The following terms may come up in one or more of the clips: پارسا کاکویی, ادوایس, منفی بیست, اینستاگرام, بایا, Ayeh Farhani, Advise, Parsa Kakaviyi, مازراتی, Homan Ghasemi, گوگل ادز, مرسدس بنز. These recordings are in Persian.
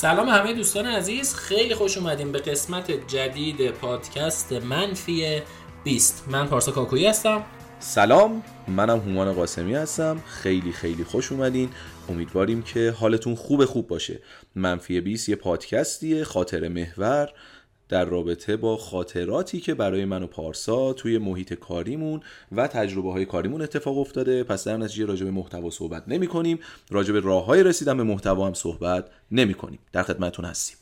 سلام همه دوستان عزیز، خیلی خوش اومدیم به قسمت جدید پادکست منفی 20. من پارسا کاکویی هستم. سلام، منم هومان قاسمی هستم. خیلی خوش اومدین. امیدواریم که حالتون خوب باشه. منفی 20 یه پادکستیه خاطره محور در رابطه با خاطراتی که برای من و پارسا توی محیط کاریمون و تجربه های کاریمون اتفاق افتاده. پس در نتیجه راجع به محتوا صحبت نمی کنیم، راجع به راه های رسیدن به محتوا هم صحبت نمی کنیم. در خدمتتون هستیم.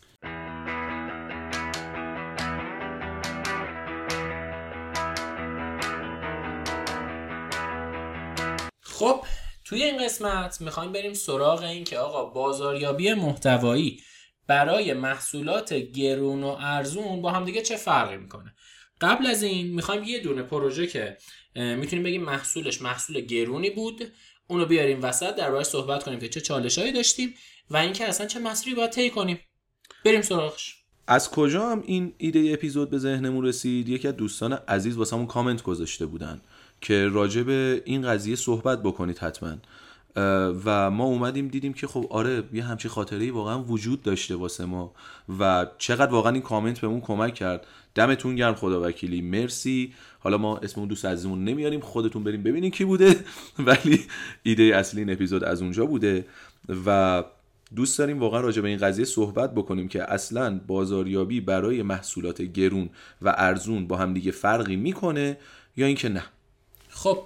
خب توی این قسمت میخوایم بریم سراغ این که آقا بازاریابی محتوایی برای محصولات گرون و ارزون با هم دیگه چه فرقی میکنه. قبل از این میخوایم یه دونه پروژه که میتونیم بگیم محصولش محصول گرونی بود اونو بیاریم وسط، درباره‌اش صحبت کنیم که چه چالشایی داشتیم و اینکه اصلا چه مسیری باید طی کنیم. بریم سراغش. از کجا هم این ایده اپیزود به ذهنمون رسید؟ یکی از دوستان عزیز واسمون کامنت گذاشته بودن که راجع به این قضیه صحبت بکنید حتماً، و ما اومدیم دیدیم که خب آره یه همچین خاطره‌ای واقعا وجود داشته واسه ما و چقدر واقعا این کامنت بهمون کمک کرد. دمتون گرم خداوکیلی، مرسی. حالا ما اسم اون دوست عزیزمون نمیاریم، خودتون بریم ببینین کی بوده، ولی ایده اصلی این اپیزود از اونجا بوده و دوست داریم واقعا راجع به این قضیه صحبت بکنیم که اصلاً بازاریابی برای محصولات گرون و ارزون با هم دیگه فرقی میکنه یا اینکه نه. خب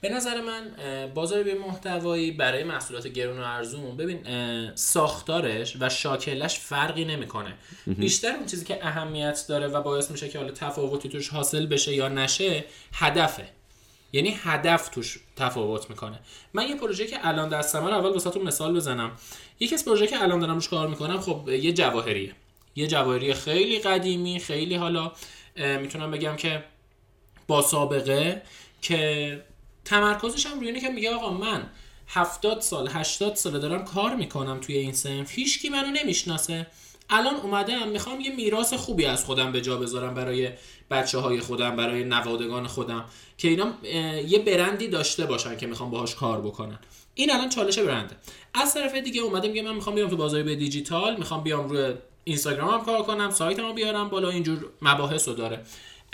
به نظر من بازاریابی محتوایی برای محصولات گرون و ارزون، ببین ساختارش و شاکلش فرقی نمیکنه. بیشتر اون چیزی که اهمیت داره و باعث میشه که حالا تفاوتی توش حاصل بشه یا نشه هدفه، یعنی هدف توش تفاوت میکنه. من یه پروژه که الان دستمه رو اول واسهتون مثال بزنم. یکی از پروژه که الان دارم روش کار میکنم خب یه جواهریه خیلی قدیمی، خیلی حالا میتونم بگم که با سابقه، که تمرکزش هم روی اینه که میگه آقا من 70 سال 80 سال دارم کار میکنم توی این صنف، هیچکی منو نمیشناسه. الان اومدم میخوام یه میراث خوبی از خودم به جا بذارم برای بچه‌های خودم، برای نوادگان خودم، که اینا یه برندی داشته باشن که میخوام باهاش کار بکنن. این الان چالش برنده. از طرف دیگه اومدم میگم من میخوام بیام تو بازاریابی دیجیتال، میخوام بیام روی اینستاگرام هم کار کنم، سایتمو بیارم بالا، اینجور مباحثو داره.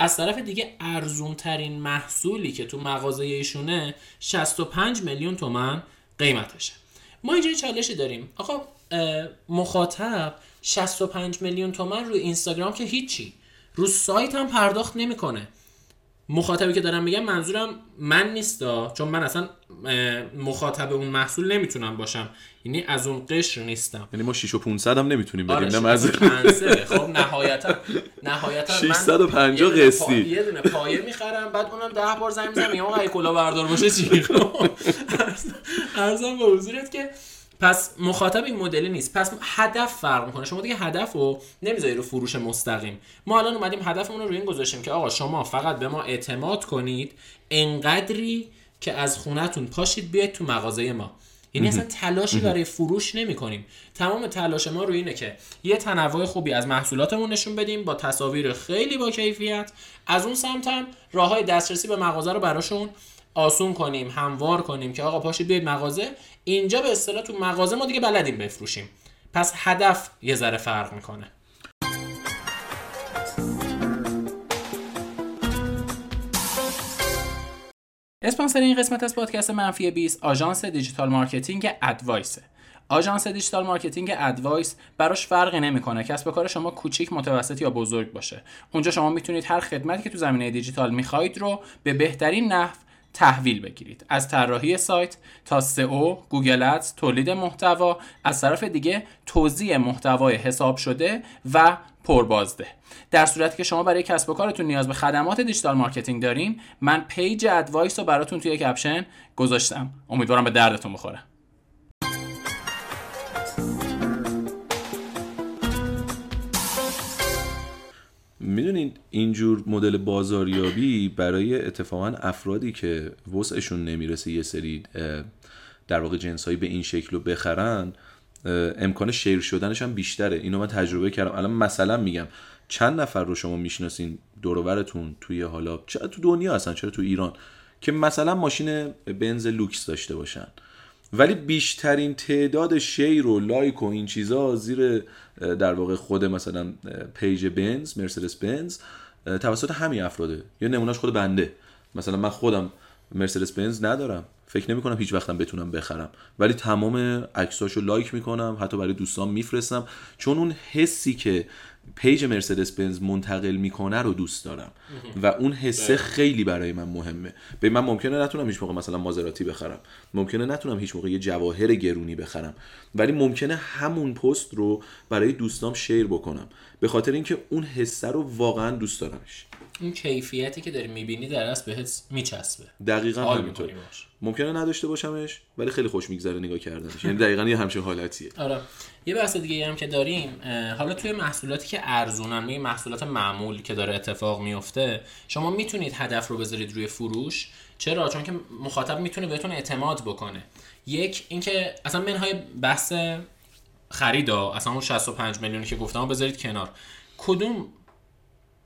از طرف دیگه ارزون ترین محصولی که تو مغازه ایشونه 65 میلیون تومان قیمتشه. ما اینجا چالشی داریم. آقا مخاطب 65 میلیون تومان روی اینستاگرام که هیچی، رو سایت هم پرداخت نمیکنه. مخاطبی که دارم میگم منظورم من نیستا، چون من اصلا مخاطب اون محصول نمیتونم باشم، یعنی از اون قشر نیستم. یعنی ما 6500 هم نمیتونیم بدیم. آره 6500. خب نهایتا 650 قسطی یه دونه پایه میخرم، بعد اونم 10 بار زنگ میزنم میگم آقا کلا بردار باشه چی. خب ارزم به حضورت که پس مخاطب این مدلی نیست. پس هدف فرق میکنه. شما دیگه هدفو نمیذاری رو فروش مستقیم. ما الان اومدیم هدفمون رو روی این گذاشتیم که آقا شما فقط به ما اعتماد کنید انقدری که از خونتون پاشید بیاید تو مغازه ما. یعنی اصلا تلاشی برای فروش نمیکنیم. تمام تلاش ما روی اینه که یه تنوع خوبی از محصولاتمون نشون بدیم با تصاویر خیلی با کیفیت. از اون سمت هم راههای دسترسی به مغازه رو براشون آسون کنیم، هموار کنیم که آقا پاشید بیاید مغازه. اینجا به اصطلاح تو مغازه ما دیگه بلدیم بفروشیم. پس هدف یه ذره فرق میکنه. اسپانسر این قسمت از پادکست منفی 20 آژانس دیجیتال مارکتینگ ادوایسه. آژانس دیجیتال مارکتینگ ادوایس براش فرقی نمیکنه کسب و کار شما کوچیک، متوسط یا بزرگ باشه. اونجا شما میتونید هر خدمتی که تو زمینه دیجیتال میخواید رو به بهترین نحو تحویل بگیرید، از طراحی سایت تا سئو، گوگل ادز، تولید محتوا، از طرف دیگه توزیع محتوای حساب شده و پربازده. در صورتی که شما برای کسب و کارتون نیاز به خدمات دیجیتال مارکتینگ دارین، من پیج ادوایس رو براتون توی کپشن گذاشتم. امیدوارم به دردتون بخوره. میدونین اینجور مدل بازاریابی برای اتفاقا افرادی که وسعشون نمیرسه یه سری در واقع جنسایی به این شکل رو بخرن، امکان شیر شدنش هم بیشتره. اینو من تجربه کردم. الان مثلا میگم چند نفر رو شما میشناسین دور و برتون توی حالا چرا تو دنیا هستن، چرا تو ایران، که مثلا ماشین بنز لوکس داشته باشن ولی بیشترین تعداد شیر و لایک و این چیزا زیر در واقع خود مثلا پیج بنز، مرسدس بنز توسط همین افراده. یا نمونهش خود بنده، مثلا من خودم مرسدس بنز ندارم، فکر نمی کنم هیچ وقتم بتونم بخرم، ولی تمام عکساشو لایک میکنم، حتی برای دوستان میفرستم، چون اون حسی که پیج مرسدس بنز منتقل میکنه رو دوست دارم و اون حسه خیلی برای من مهمه. به من ممکنه نتونم هیچ موقع مثلا مازراتی بخرم، ممکنه نتونم هیچ موقع یه جواهر گرونی بخرم، ولی ممکنه همون پست رو برای دوستام شیر بکنم، به خاطر اینکه اون حسه رو واقعا دوست دارمش. اون کیفیتی که داری میبینی در اصل بهت میچسبه. دقیقاً همینطوره. ممکنه نداشته باشمش ولی خیلی خوش میگذره نگاه کردنش. یعنی دقیقاً یه همچین حالتیه. آره. یه بحث دیگه هم که داریم، حالا توی محصولاتی که ارزونن، یه محصولات معمول که داره اتفاق میفته، شما میتونید هدف رو بذارید روی فروش. چرا؟ چون که مخاطب میتونه بهتون اعتماد بکنه. یک اینکه اصلا منهای بحث خریدا، اصلا اون 65 میلیونی که گفتم بذارید کنار. کدوم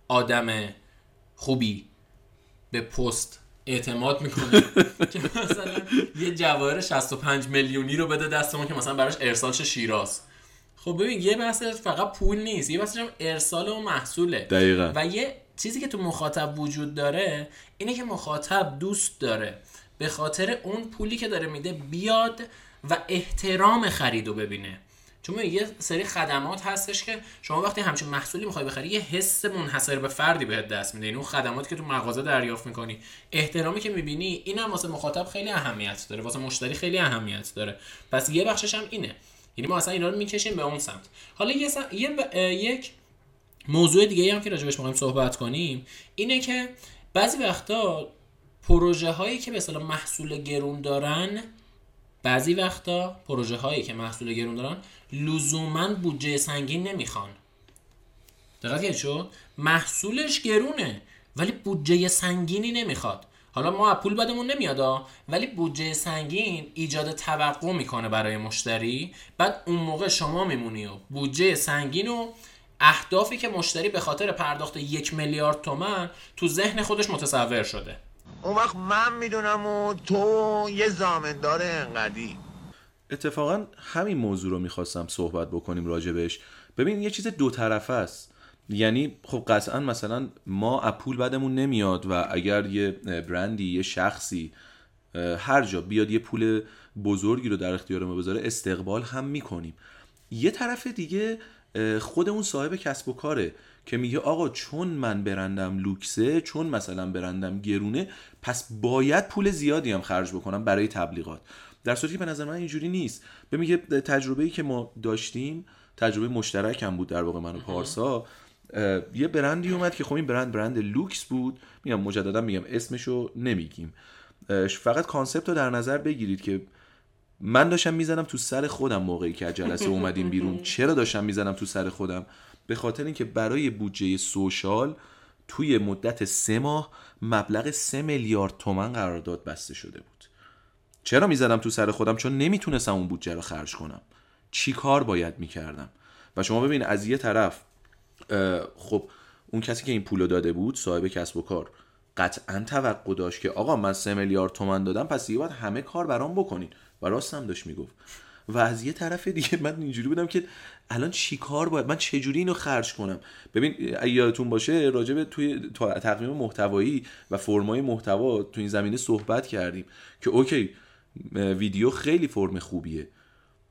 آدم خوبی به پست اعتماد میکنه که مثلا یه جواهر 65 میلیونی رو بده دستمون که مثلا براش ارسالش شیراز؟ خب ببین، یه بحث فقط پول نیست، یه بحثش هم ارسال و محصوله. دقیقاً. و یه چیزی که تو مخاطب وجود داره اینه که مخاطب دوست داره به خاطر اون پولی که داره میده بیاد و احترام خریدو ببینه. چون یه سری خدمات هستش که شما وقتی همچین محصولی میخوای بخری یه حس منحصر به فردی بهت دست میده. این اون خدماتی که تو مغازه دریافت میکنی، احترامی که میبینی، اینم واسه مخاطب خیلی اهمیت داره، واسه مشتری خیلی اهمیت داره. پس یه بخشش هم اینه، یعنی ما اصلا اینا رو میکشیم به اون سمت. حالا یک موضوع دیگه هم که راجبش میخوایم صحبت کنیم اینه که بعضی وقتا پروژه هایی که به اصطلاح محصول گرون دارن، بعضی وقتا پروژه هایی که محصول گرون دارن لزومن بودجه سنگین نمیخوان. دقیقا که شد محصولش گرونه ولی بودجه سنگینی نمیخواد. حالا ما پول بدمون نمیاد، ولی بودجه سنگین ایجاد توقع میکنه برای مشتری. بعد اون موقع شما میمونی و بودجه سنگین و اهدافی که مشتری به خاطر پرداخت 1 میلیارد تومان تو ذهن خودش متصور شده. اون وقت من میدونم و تو یه زامندار انقدی. اتفاقا همین موضوع رو میخواستم صحبت بکنیم راجبش. ببین یه چیز دو طرفه است، یعنی خب قطعا مثلا ما اپول بدمون نمیاد و اگر یه برندی، یه شخصی هر جا بیاد یه پول بزرگی رو در اختیار ما بذاره استقبال هم میکنیم. یه طرف دیگه خود اون صاحب کسب و کاره که میگه آقا چون من برندم لوکسه، چون مثلا برندم گرونه، پس باید پول زیادی هم خرج بکنم برای تبلیغات، در صورتی که به نظر من اینجوری نیست. به میگه تجربه‌ای که ما داشتیم، تجربه مشترک هم بود در واقع من و پارسا، یه برندی اومد که خب این برند لوکس بود، میگم مجددا میگم اسمشو نمیگیم، فقط کانسپت رو در نظر بگیرید که من داشتم میزنم تو سر خودم موقعی که از جلسه اومدیم بیرون. چرا داشتم میزنم تو سر خودم؟ به خاطر اینکه برای بودجه سوشال توی مدت 3 ماه مبلغ 3 میلیارد تومان قرارداد بسته شده بود. چرا میزدم تو سر خودم؟ چون نمیتونستم اون بودجه رو خرج کنم. چی کار باید میکردم؟ و شما ببین از یه طرف خب اون کسی که این پولو داده بود، صاحب کسب و کار، قطعا توقع داشت که آقا من 3 میلیارد تومان دادم، پس دیگه باید همه کار برام بکنین. و راستم داشت میگفت. و از یه طرف دیگه من اینجوری بودم که الان چی کار باید، من چجوری اینو خرج کنم؟ ببین اگه یادتون باشه راجع به توی تقویم محتوایی و فرمای محتوا تو این زمینه صحبت کردیم که اوکی ویدیو خیلی فرم خوبیه،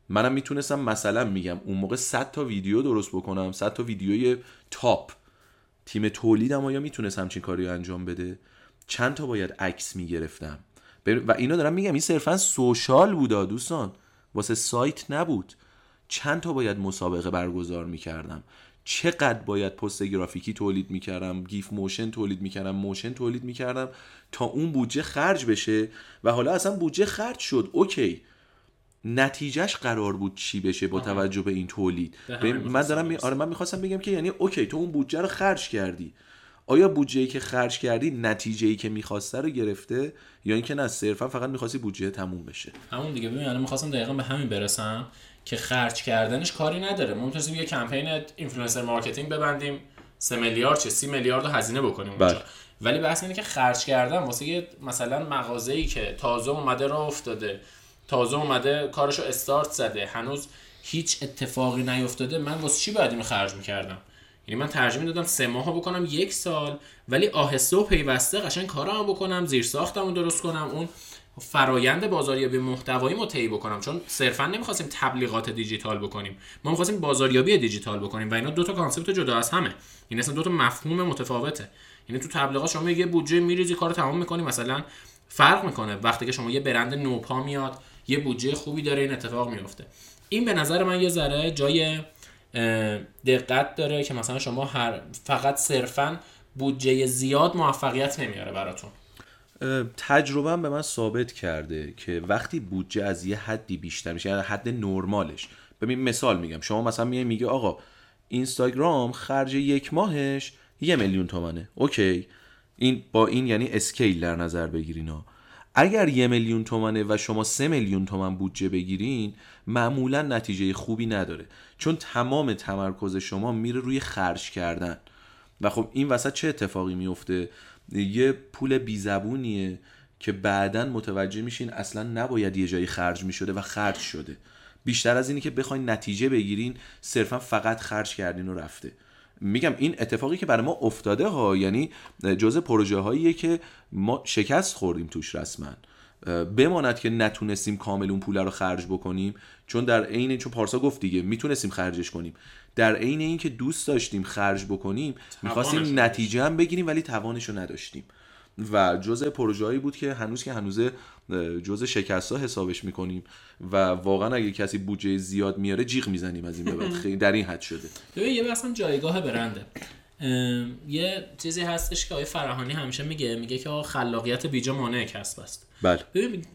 منم میتونستم مثلا میگم اون موقع 100 تا ویدیو درست بکنم، 100 تا ویدیوی تاپ. تیم تولیدم آیا میتونست همچین کاری رو انجام بده؟ چند تا باید عکس میگرفتم؟ و اینا دارم میگم این صرفا سوشال بودا دوستان، واسه سایت نبود. چند تا باید مسابقه برگزار میکردم، چقدر باید پست گرافیکی تولید میکردم، گیف موشن تولید میکردم، موشن تولید میکردم تا اون بودجه خرج بشه. و حالا اصلا بودجه خرج شد، اوکی نتیجهش قرار بود چی بشه با توجه به این تولید؟ من میخواستم بگم که یعنی اوکی تو اون بودجه رو خرج کردی، آیا بودجه‌ای که خرج کردی نتیجه‌ای که می‌خواسته رو گرفته یا اینکه نه صرفا فقط می‌خواستی بودجه تموم بشه؟ همون دیگه. ببین الان می‌خواستم دقیقاً به همین برسم که خرج کردنش کاری نداره. ما می‌تونیم یه کمپین اینفلوئنسر مارکتینگ ببندیم، 3 میلیارد چه 30 میلیارد رو هزینه بکنیم اونجا. ولی بحث اینه که خرج کردن واسه مثلا مغازه‌ای که تازه اومده راه افتاده تازه اومده کارشو استارت زده، هنوز هیچ اتفاقی نیفتاده، من واسه چی باید اینو خرج می‌کردم؟ یعنی من ترجیح می‌دادم 3 ماهو بکنم 1 سال، ولی آهسته و پیوسته قشنگ کارامو بکنم، زیر ساختمو درست کنم، اون فرایند بازاریابی محتواییمو طی بکنم، چون صرفا نمی‌خواستیم تبلیغات دیجیتال بکنیم، ما می‌خواستیم بازاریابی دیجیتال بکنیم و اینا دو تا کانسپت جدا از همه، این اصلا دو تا مفهوم متفاوته. یعنی تو تبلیغات شما یه بودجه می‌ریزی کارو تمام می‌کنی، مثلا فرق می‌کنه وقتی که شما یه برند نوپا میاد، یه بودجه خوبی داره، این اتفاق میفته. این به نظر من یه ذره جای دقت داره که مثلا شما فقط صرفاً بودجه زیاد موفقیت نمیاره براتون. تجربه‌ام به من ثابت کرده که وقتی بودجه از یه حدی بیشتر میشه، یعنی حد نرمالش، ببین مثال میگم، شما مثلا میگه آقا اینستاگرام خرج 1 ماهش 1 میلیون تومنه، اوکی، این با این یعنی اسکیل در نظر بگیرین ها. اگر 1 میلیون تومنه و شما 3 میلیون تومن بودجه بگیرین، معمولا نتیجه خوبی نداره، چون تمام تمرکز شما میره روی خرج کردن. و خب این وسط چه اتفاقی میفته؟ یه پول بیزبونیه که بعداً متوجه میشین اصلا نباید یه جایی خرج میشده و خرج شده. بیشتر از اینی که بخواین نتیجه بگیرین، صرفا فقط خرج کردین و رفته. میگم این اتفاقی که برای ما افتاده ها، یعنی جزء پروژه هاییه که ما شکست خوردیم توش رسما. بماند که نتونستیم کامل اون پول رو خرج بکنیم، چون در عین، چون پارسا گفت دیگه، میتونستیم خرجش کنیم، در عین این که دوست داشتیم خرج بکنیم میخواستیم نتیجه هم بگیریم ولی توانش رو نداشتیم و جزء پروژه هایی بود که هنوز جزء شکست ها حسابش میکنیم و واقعا اگه کسی بودجه زیاد میاره جیغ میزنیم از این به بعد. خیلی در این حد شده. ببین یه مثلا جایگاه برنده، یه چیزی هستش که آیه فرهانی همیشه میگه که خلاقیت بیجا مانع کسب است. بله. ببین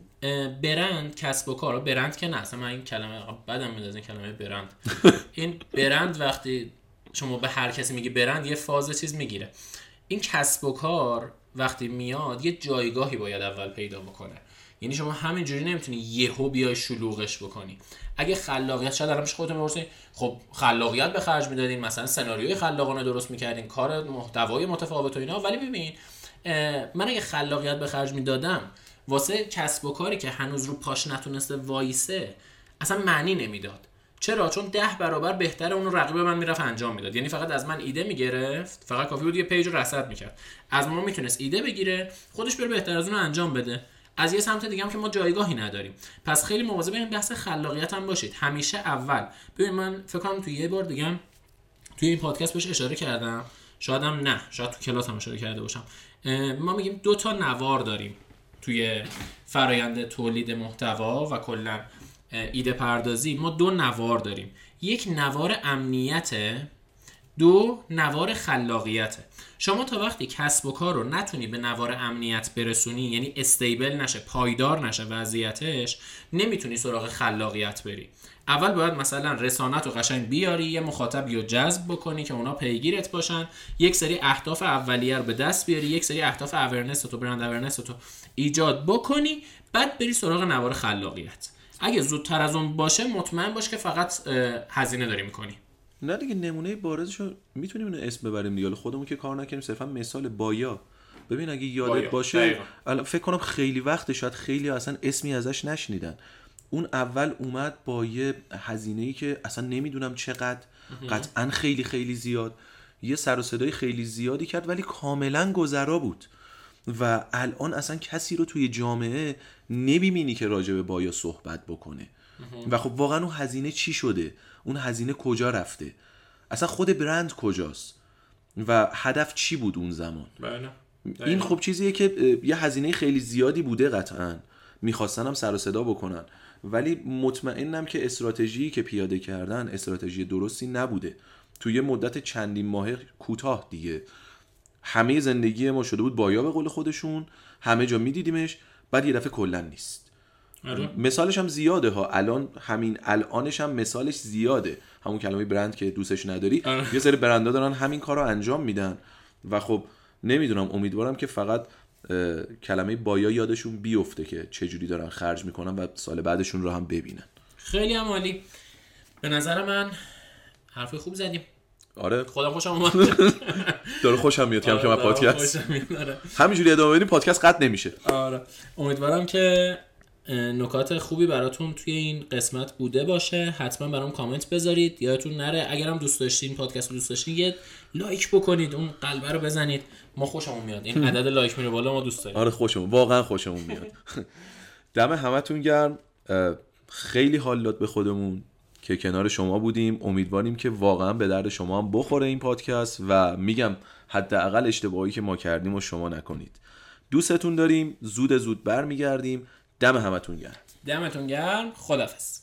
برند کسب و کار، برند که نه، اصلا من این کلمه بدم میاد از این کلمه برند. این برند وقتی شما به هر کسی میگی برند یه فاز چیز میگیره. این کسب و کار وقتی میاد یه جایگاهی باید اول پیدا بکنه، یعنی شما همینجوری نمیتونی یهو بیای شلوغش بکنی. اگه خلاقیت، شاید الانش خودت میپرسی خب خلاقیت به خرج میدادین، مثلا سناریوی خلاقانه درست میکردین، کار محتوای متفاوت و اینا، ولی ببین من اگه خلاقیت به خرج میدادم واسه کسب و کاری که هنوز رو پاش نتونسته وایسه اصلا معنی نمیداد. چرا؟ چون 10 برابر بهتره اون رقیب من میرفت انجام میداد. یعنی فقط از من ایده میگرفت، فقط کافی بود یه پیج رو رصد میکرد، از ما میتونست ایده بگیره خودش بره بهتر از اون انجام بده. از یه سمت دیگه هم که ما جایگاهی نداریم. پس خیلی مواظب این بحث خلاقیت هم باشید همیشه. اول ببین، من فکر کنم تو یه بار دیگه توی این پادکست بهش اشاره کردم، شاید هم نه، شاید تو کلاس هم اشاره کرده باشم. ما میگیم 2 تا نوار داریم توی فرآیند تولید محتوا و کلا ایده پردازی. ما 2 نوار داریم، 1 نوار امنیته، 2 نوار خلاقیته. شما تا وقتی کسب و کار رو نتونی به نوار امنیت برسونی، یعنی استیبل نشه، پایدار نشه وضعیتش، نمیتونی سراغ خلاقیت بری. اول باید مثلا رسانت رو قشنگ بیاری، یه مخاطبی رو جذب بکنی که اونا پیگیرت باشن، یک سری اهداف اولیه رو به دست بیاری، یک سری اهداف اورنس تو، برند اورنس تو ایجاد بکنی، بعد بری سراغ نوار خلاقیت. اگه زودتر از اون باشه مطمئن باش که فقط هزینه داری میکنی. نه دیگه، نمونه بارزشو میتونیم اون اسم ببریم دیگه، خودمون که کار نکنیم، صرفا مثال بایا. ببین اگه یادت باشه، فکر کنم خیلی وقته، شاید خیلی اصلا اسمی ازش نشنیدن، اون اول اومد با یه هزینه‌ای که اصلا نمیدونم چقدر، قطعا خیلی خیلی زیاد، یه سر و صدای خیلی زیادی کرد ولی کاملا گذرا بود. و الان اصلا کسی رو توی جامعه نمیبینی که راجع به بایا صحبت بکنه و خب واقعا اون هزینه چی شده؟ اون هزینه کجا رفته؟ اصلا خود برند کجاست؟ و هدف چی بود اون زمان؟ بله. این خب چیزیه که یه هزینه خیلی زیادی بوده، قطعا میخواستن هم سر و صدا بکنن، ولی مطمئنم که استراتژی که پیاده کردن استراتژی درستی نبوده. توی مدت چندین ماه کوتاه دیگه همه زندگی ما شده بود بایا، به قول خودشون همه جا میدیدیمش، بعد یه دفعه کلا نیست. آره. مثالش هم زیاده ها، الان همین الانش هم مثالش زیاده، همون کلمه برند که دوستش نداری. آره. یه سری برندها دارن همین کارو انجام میدن و خب نمیدونم، امیدوارم که فقط کلمه بایا یادشون بیفته که چجوری دارن خرج میکنن و سال بعدشون رو هم ببینن. خیلی هم عالی، به نظر من حرف خوب زدیم. آره، خودم خوشم اومد. داره خوشم میاد. آره، کم کم از پادکست همینجوری ادامه بدیم پادکست قطع نمیشه. آره، امیدوارم که نکات خوبی براتون توی این قسمت بوده باشه. حتما برام کامنت بذارید، یادتون نره اگرم دوست داشتین پادکست رو دوست داشتین یه لایک بکنید، اون قلبه رو بزنید، ما خوشمون میاد، این عدد لایک میره بالا، ما دوست داریم. آره خوشمون، واقعا خوشمون میاد. دم همتون گرم، خیلی حال داد به خودمون که کنار شما بودیم. امیدواریم که واقعا به درد شما هم بخوره این پادکست و میگم حداقل اشتباهی که ما کردیم و شما نکنید. دوستتون داریم، زود برمیگردیم. دم همتون گرم. دمتون گرم. خداحافظ.